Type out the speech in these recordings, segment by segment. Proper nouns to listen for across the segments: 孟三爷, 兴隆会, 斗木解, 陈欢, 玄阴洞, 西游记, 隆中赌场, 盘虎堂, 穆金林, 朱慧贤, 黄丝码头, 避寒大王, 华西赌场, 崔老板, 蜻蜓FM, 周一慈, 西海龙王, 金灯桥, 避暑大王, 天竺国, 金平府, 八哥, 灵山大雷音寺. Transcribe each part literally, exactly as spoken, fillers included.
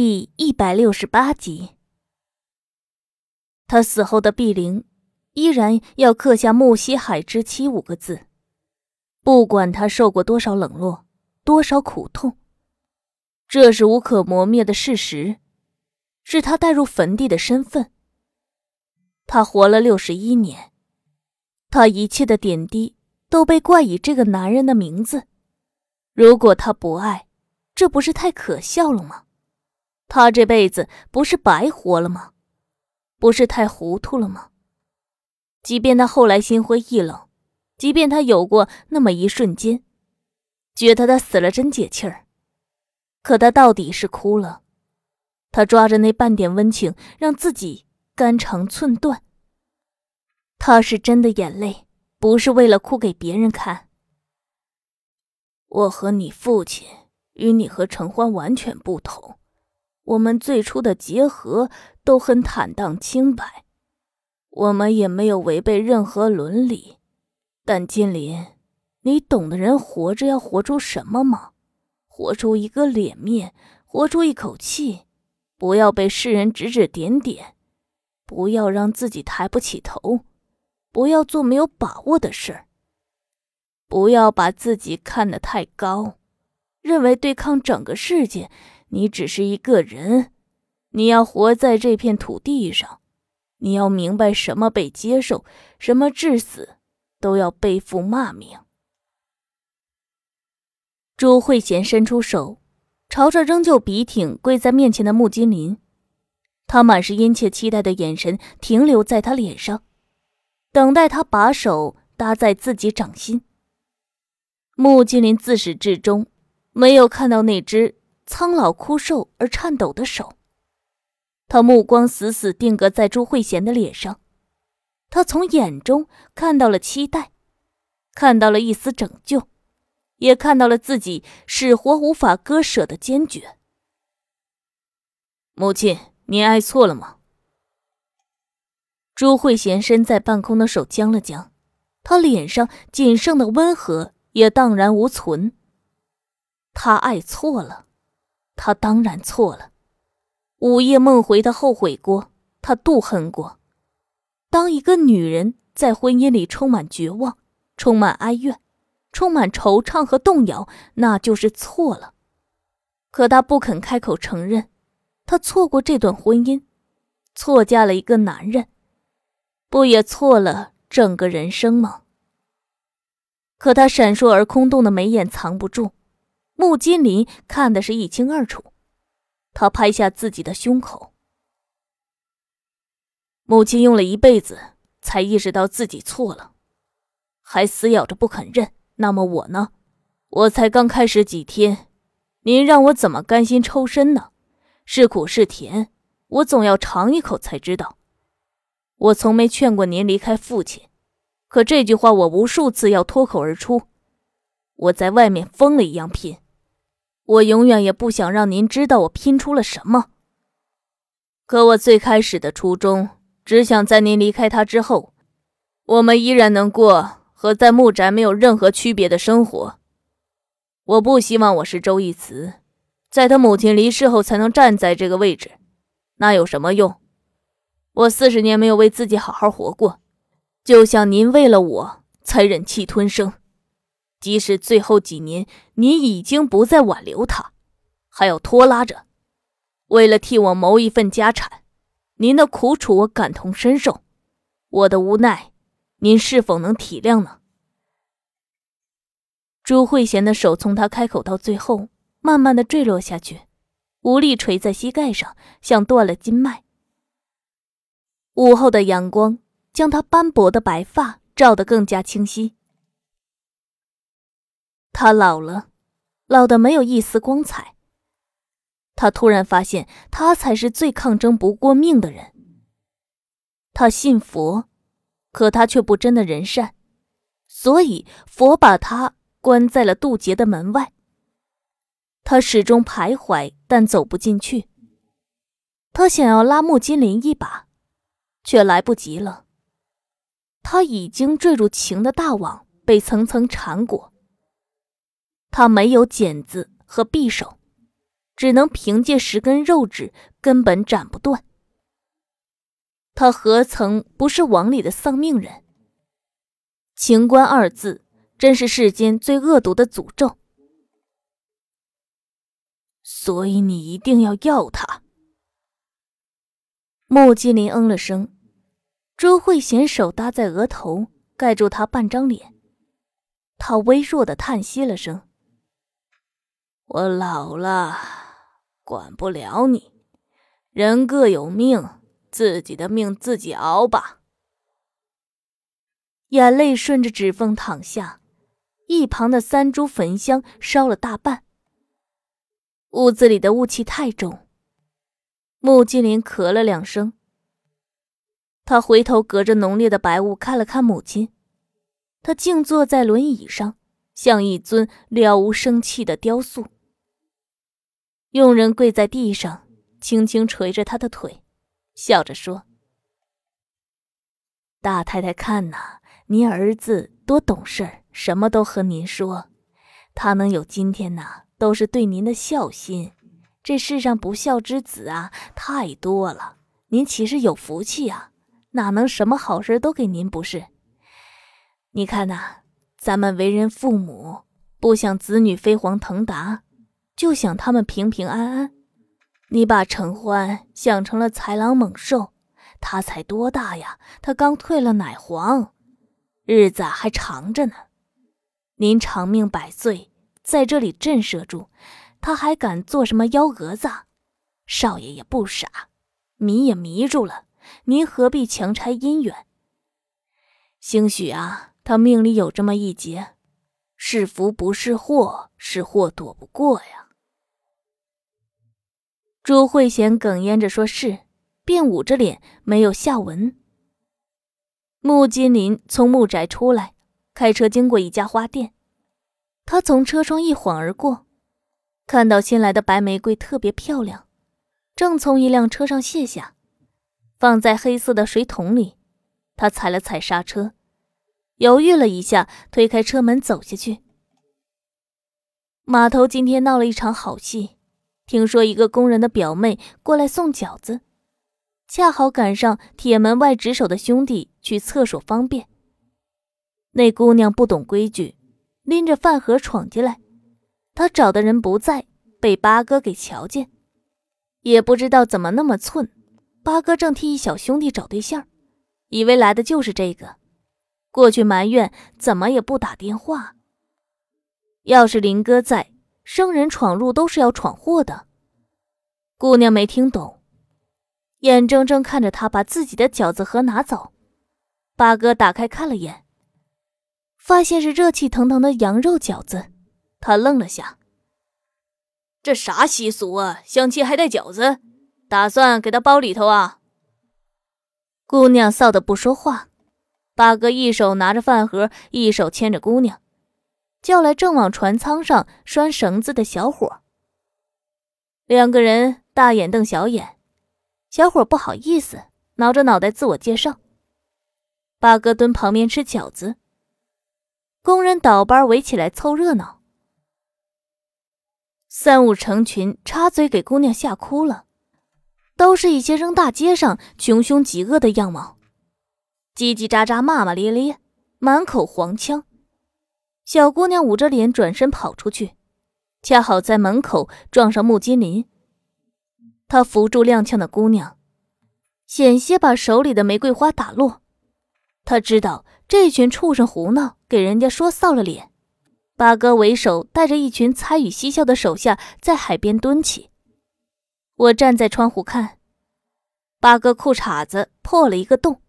第一百六十八集。他死后的碧灵，依然要刻下“木西海之妻”五个字，不管他受过多少冷落，多少苦痛，这是无可磨灭的事实，是他带入坟地的身份。他活了六十一年，他一切的点滴都被冠以这个男人的名字。如果他不爱，这不是太可笑了吗？他这辈子不是白活了吗？不是太糊涂了吗？即便他后来心灰意冷，即便他有过那么一瞬间，觉得他死了真解气儿，可他到底是哭了。他抓着那半点温情，让自己肝肠寸断。他是真的眼泪，不是为了哭给别人看。我和你父亲，与你和陈欢完全不同。我们最初的结合都很坦荡清白，我们也没有违背任何伦理。但金林，你懂的人活着要活出什么吗？活出一个脸面，活出一口气，不要被世人指指点点，不要让自己抬不起头，不要做没有把握的事，不要把自己看得太高，认为对抗整个世界你只是一个人，你要活在这片土地上，你要明白什么被接受，什么至死都要背负骂名。朱慧贤伸出手，朝着仍旧笔挺跪在面前的穆金林，他满是殷切期待的眼神停留在他脸上，等待他把手搭在自己掌心。穆金林自始至终没有看到那只苍老枯瘦而颤抖的手，他目光死死定格在朱慧贤的脸上，他从眼中看到了期待，看到了一丝拯救，也看到了自己死活无法割舍的坚决。母亲，您爱错了吗？朱慧贤身在半空的手僵了僵，他脸上仅剩的温和也荡然无存。他爱错了，他当然错了。午夜梦回他后悔过，他妒恨过。当一个女人在婚姻里充满绝望，充满哀怨，充满惆怅和动摇，那就是错了。可他不肯开口承认，他错过这段婚姻，错嫁了一个男人，不也错了整个人生吗？可他闪烁而空洞的眉眼藏不住，穆金林看的是一清二楚，他拍下自己的胸口。母亲用了一辈子才意识到自己错了，还死咬着不肯认，那么我呢？我才刚开始几天，您让我怎么甘心抽身呢？是苦是甜，我总要尝一口才知道。我从没劝过您离开父亲，可这句话我无数次要脱口而出。我在外面疯了一样拼，我永远也不想让您知道我拼出了什么。可我最开始的初衷，只想在您离开他之后，我们依然能过和在木宅没有任何区别的生活。我不希望我是周一慈，在他母亲离世后才能站在这个位置，那有什么用？我四十年没有为自己好好活过，就像您为了我才忍气吞声。即使最后几年您已经不再挽留他，还要拖拉着，为了替我谋一份家产，您的苦楚我感同身受，我的无奈您是否能体谅呢？朱慧贤的手从他开口到最后慢慢的坠落下去，无力垂在膝盖上，像断了筋脉。午后的阳光将他斑驳的白发照得更加清晰。他老了，老得没有一丝光彩。他突然发现，他才是最抗争不过命的人。他信佛，可他却不真的人善，所以佛把他关在了渡劫的门外。他始终徘徊，但走不进去。他想要拉穆金林一把，却来不及了。他已经坠入情的大网，被层层缠裹。他没有剪子和匕首，只能凭借十根肉指，根本斩不断。他何曾不是王里的丧命人？情关二字，真是世间最恶毒的诅咒。所以你一定要要他。穆金林嗯了声，朱慧娴手搭在额头，盖住他半张脸。他微弱的叹息了声：我老了，管不了你。人各有命，自己的命自己熬吧。眼泪顺着指缝淌下，一旁的三株焚香烧了大半。屋子里的雾气太重，穆金林咳了两声。他回头隔着浓烈的白雾看了看母亲，她静坐在轮椅上，像一尊了无生气的雕塑。佣人跪在地上，轻轻捶着她的腿，笑着说：大太太看呐，您儿子多懂事儿，什么都和您说。他能有今天呐，都是对您的孝心。这世上不孝之子啊，太多了。您其实有福气啊，哪能什么好事都给您不是？你看呐，咱们为人父母，不想子女飞黄腾达，就想他们平平安安。你把承欢想成了豺狼猛兽，他才多大呀？他刚退了奶黄，日子还长着呢。您长命百岁，在这里震慑住，他还敢做什么幺蛾子？少爷也不傻，迷也迷住了，您何必强拆姻缘？兴许啊，他命里有这么一劫，是福不是祸，是祸躲不过呀。朱慧娴哽咽着说是，便捂着脸没有下文。穆金林从木宅出来，开车经过一家花店，他从车窗一晃而过，看到新来的白玫瑰特别漂亮，正从一辆车上卸下，放在黑色的水桶里。他踩了踩刹车，犹豫了一下，推开车门走下去。码头今天闹了一场好戏，听说一个工人的表妹过来送饺子，恰好赶上铁门外值守的兄弟去厕所方便。那姑娘不懂规矩，拎着饭盒闯进来，她找的人不在，被八哥给瞧见。也不知道怎么那么寸，八哥正替一小兄弟找对象，以为来的就是这个，过去埋怨怎么也不打电话。要是林哥在，生人闯入都是要闯祸的。姑娘没听懂，眼睁睁看着他把自己的饺子盒拿走。八哥打开看了眼，发现是热气腾腾的羊肉饺子，他愣了下。这啥习俗啊？相亲还带饺子？打算给他包里头啊？姑娘臊得不说话。八哥一手拿着饭盒，一手牵着姑娘，叫来正往船舱上拴绳子的小伙。两个人大眼瞪小眼，小伙不好意思，挠着脑袋自我介绍。八哥蹲旁边吃饺子，工人倒班围起来凑热闹。三五成群插嘴给姑娘吓哭了，都是一些扔大街上穷凶极恶的样貌，叽叽喳喳骂骂咧咧，满口黄腔。小姑娘捂着脸转身跑出去，恰好在门口撞上穆金林。她扶住踉跄的姑娘，险些把手里的玫瑰花打落。她知道这群畜生胡闹，给人家说臊了脸。八哥为首，带着一群猜语嬉笑的手下在海边蹲起。我站在窗户看，八哥裤衩子破了一个洞，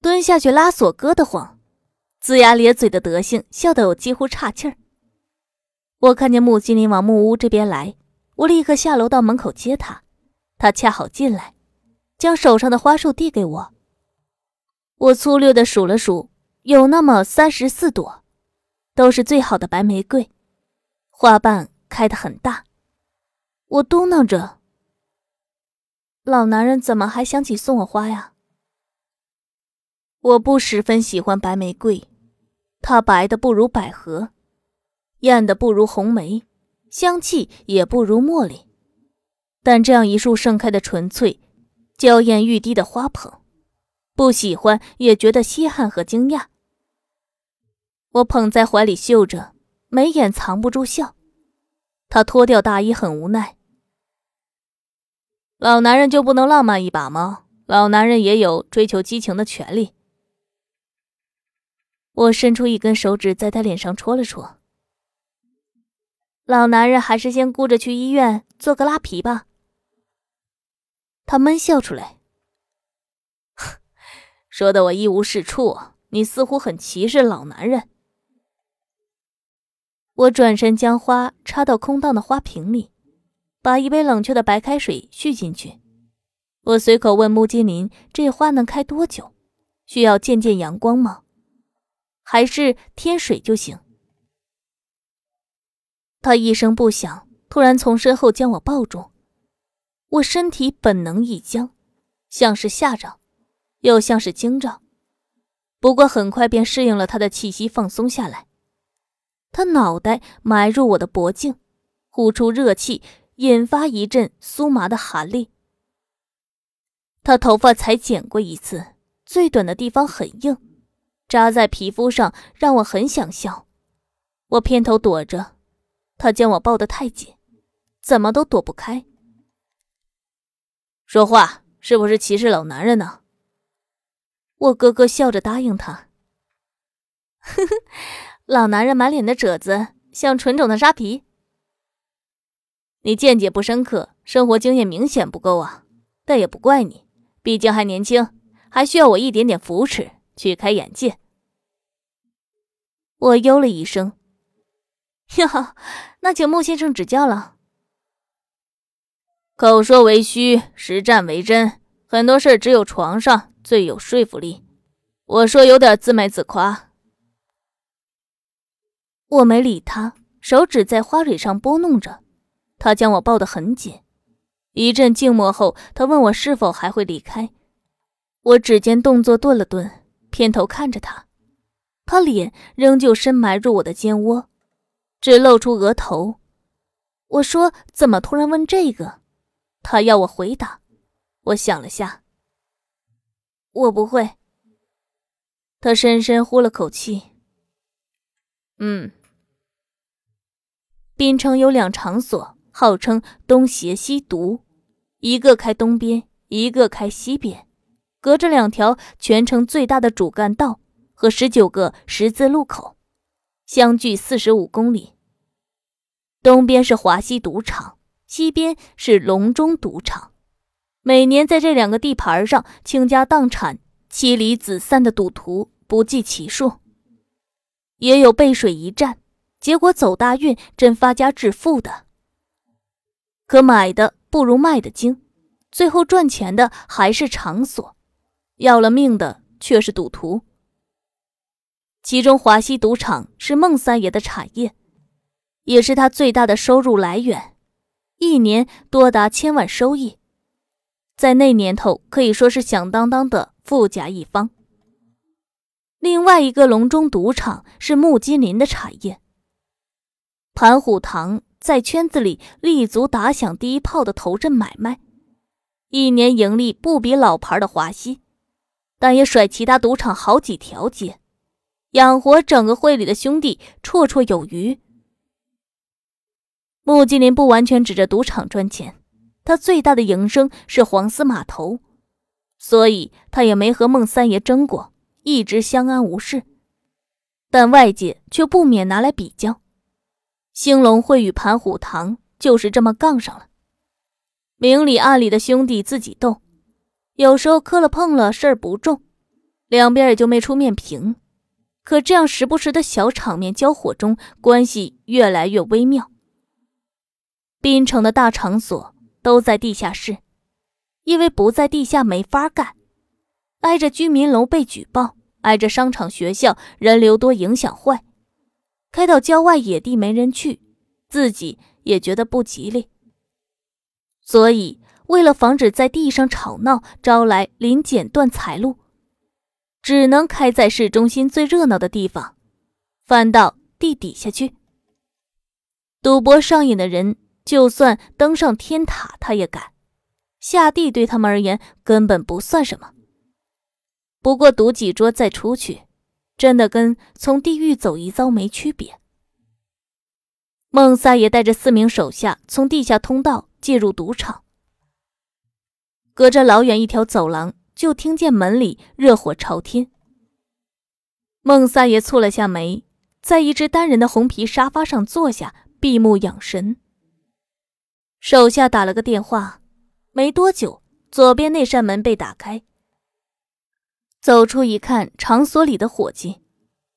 蹲下去拉锁疙瘩慌，龇牙咧嘴的德性笑得我几乎岔气儿。我看见穆金林往木屋这边来，我立刻下楼到门口接他，他恰好进来，将手上的花束递给我。我粗略地数了数，有那么三十四朵。都是最好的白玫瑰，花瓣开得很大。我嘟囔着，老男人怎么还想起送我花呀？我不十分喜欢白玫瑰，它白的不如百合，艳的不如红梅，香气也不如茉莉。但这样一束盛开的纯粹、娇艳欲滴的花捧，不喜欢也觉得稀罕和惊讶。我捧在怀里嗅着，眉眼藏不住笑。他脱掉大衣，很无奈。老男人就不能浪漫一把吗？老男人也有追求激情的权利。我伸出一根手指在他脸上戳了戳。老男人还是先顾着去医院做个拉皮吧。他闷笑出来，说得我一无是处，你似乎很歧视老男人。我转身将花插到空荡的花瓶里，把一杯冷却的白开水续进去。我随口问穆金林，这花能开多久？需要渐渐阳光吗？还是添水就行？他一声不响，突然从身后将我抱住。我身体本能一僵，像是吓着，又像是惊着。不过很快便适应了他的气息，放松下来。他脑袋埋入我的脖颈，呼出热气，引发一阵酥麻的寒栗。他头发才剪过一次，最短的地方很硬，扎在皮肤上，让我很想笑。我偏头躲着，他将我抱得太紧，怎么都躲不开。说话是不是歧视老男人呢？我咯咯笑着答应他。呵呵，老男人满脸的褶子，像纯种的沙皮。你见解不深刻，生活经验明显不够啊，但也不怪你，毕竟还年轻，还需要我一点点扶持，去开眼界。我呦了一声。呀，那请穆先生指教了。口说为虚，实战为真，很多事只有床上最有说服力。我说有点自卖自夸。我没理他，手指在花蕊上拨弄着，他将我抱得很紧。一阵静默后，他问我是否还会离开。我指尖动作顿了顿，偏头看着他，他脸仍旧深埋入我的肩窝，只露出额头。我说怎么突然问这个？他要我回答。我想了下，我不会。他深深呼了口气，嗯。滨城有两场所，号称东邪西毒，一个开东边，一个开西边，隔着两条全城最大的主干道和十九个十字路口，相距四十五公里。东边是华西赌场，西边是隆中赌场。每年在这两个地盘上倾家荡产、妻离子散的赌徒不计其数，也有背水一战，结果走大运、真发家致富的。可买的不如卖的精，最后赚钱的还是场所，要了命的却是赌徒。其中华西赌场是孟三爷的产业，也是他最大的收入来源，一年多达千万收益，在那年头可以说是响当当的富甲一方。另外一个隆中赌场是穆金林的产业，盘虎堂在圈子里立足打响第一炮的头阵买卖，一年盈利不比老牌的华西，但也甩其他赌场好几条街，养活整个会里的兄弟绰绰有余。穆金林不完全指着赌场赚钱，他最大的营生是黄丝码头，所以他也没和孟三爷争过，一直相安无事。但外界却不免拿来比较，兴隆会与盘虎堂就是这么杠上了。明里暗里的兄弟自己斗，有时候磕了碰了，事儿不重，两边也就没出面评。可这样时不时的小场面交火中，关系越来越微妙。滨城的大场所都在地下室，因为不在地下没法干，挨着居民楼被举报，挨着商场学校，人流多影响坏，开到郊外野地没人去，自己也觉得不吉利。所以为了防止在地上吵闹招来临检断财路，只能开在市中心最热闹的地方，翻到地底下去。赌博上瘾的人，就算登上天塔他也敢，下地对他们而言根本不算什么。不过赌几桌再出去，真的跟从地狱走一遭没区别。孟三爷带着四名手下从地下通道进入赌场，隔着老远一条走廊，就听见门里热火朝天。孟三爷蹙了下眉，在一只单人的红皮沙发上坐下，闭目养神。手下打了个电话，没多久，左边那扇门被打开。走出一看，场所里的伙计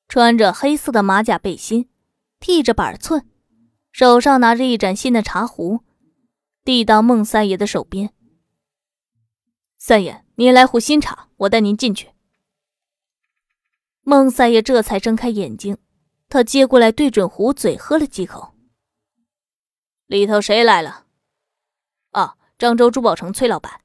穿着黑色的马甲背心，剃着板寸，手上拿着一盏新的茶壶，递到孟三爷的手边。三爷，您来壶新茶，我带您进去。孟三爷这才睁开眼睛，他接过来对准壶嘴喝了几口。里头谁来了？啊，漳州珠宝城崔老板，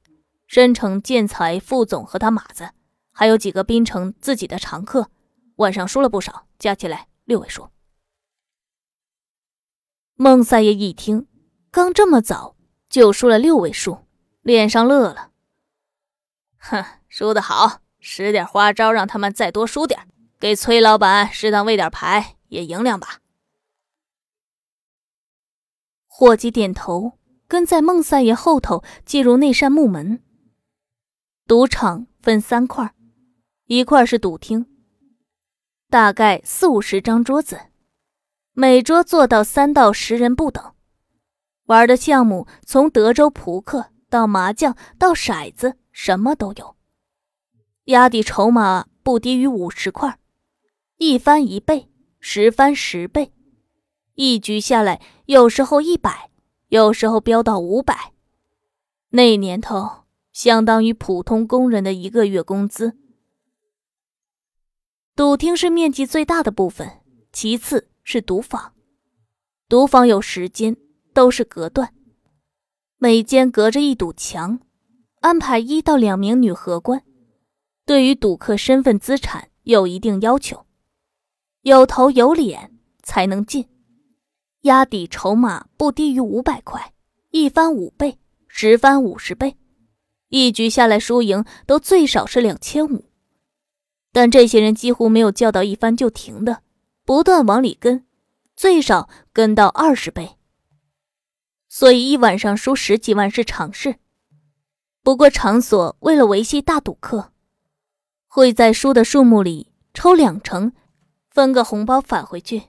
申城建材副总和他马子，还有几个滨城自己的常客，晚上输了不少，加起来六位数。孟三爷一听，刚这么早就输了六位数，脸上乐了。哼，输得好，使点花招让他们再多输点，给崔老板适当喂点牌，也赢两把。伙计点头，跟在孟三爷后头进入那扇木门。赌场分三块，一块是赌厅，大概四五十张桌子，每桌坐到三到十人不等，玩的项目从德州扑克到麻将到骰子，什么都有，压底筹码不低于五十块，一翻一倍，十翻十倍，一局下来有时候一百，有时候飙到五百。那年头相当于普通工人的一个月工资。赌厅是面积最大的部分，其次是赌坊。赌坊有时间，都是隔断，每间隔着一堵墙，安排一到两名女荷官，对于赌客身份资产有一定要求，有头有脸才能进。压底筹码不低于五百块，一翻五倍，十翻五十倍，一局下来输赢都最少是两千五。但这些人几乎没有叫到一翻就停的，不断往里跟，最少跟到二十倍。所以一晚上输十几万是常事。不过场所为了维系大赌客，会在输的数目里抽两成，分个红包返回去，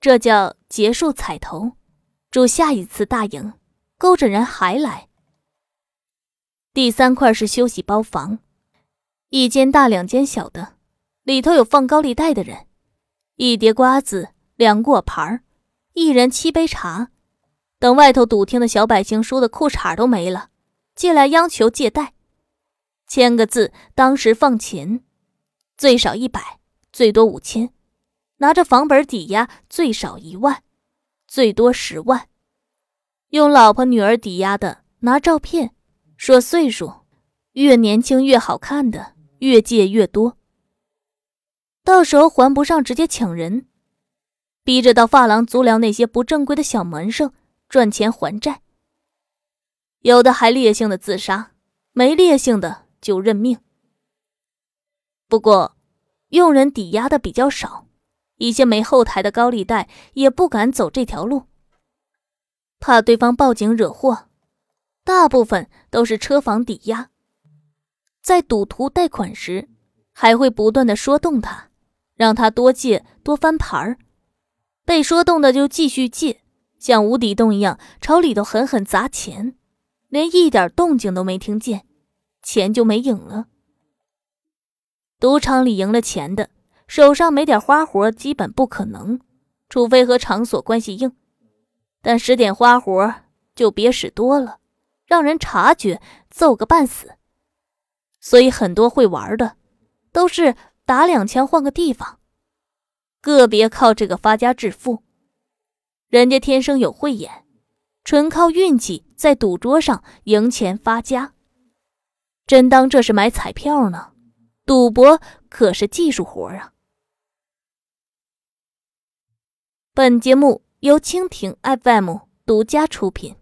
这叫结束彩头，祝下一次大赢，勾着人还来。第三块是休息包房，一间大两间小的，里头有放高利贷的人，一碟瓜子，两果盘，一人七杯茶，等外头赌厅的小百姓输的裤衩都没了，借来央求借贷，签个字当时放钱，最少一百，最多五千，拿着房本抵押最少一万，最多十万，用老婆女儿抵押的拿照片说岁数，越年轻越好看的越借越多，到时候还不上直接抢人，逼着到发廊足疗那些不正规的小门生赚钱还债。有的还烈性的自杀，没烈性的就认命。不过用人抵押的比较少，一些没后台的高利贷也不敢走这条路，怕对方报警惹祸，大部分都是车房抵押。在赌徒贷款时，还会不断的说动他，让他多借多翻盘，被说动的就继续借，像无底洞一样朝里头狠狠砸钱，连一点动静都没听见，钱就没影了。赌场里赢了钱的，手上没点花活基本不可能，除非和场所关系硬，但使点花活就别使多了，让人察觉，揍个半死。所以很多会玩的都是打两枪换个地方，个别靠这个发家致富。人家天生有慧眼，纯靠运气在赌桌上赢钱发家，真当这是买彩票呢？赌博可是技术活啊。本节目由蜻蜓 F M 独家出品。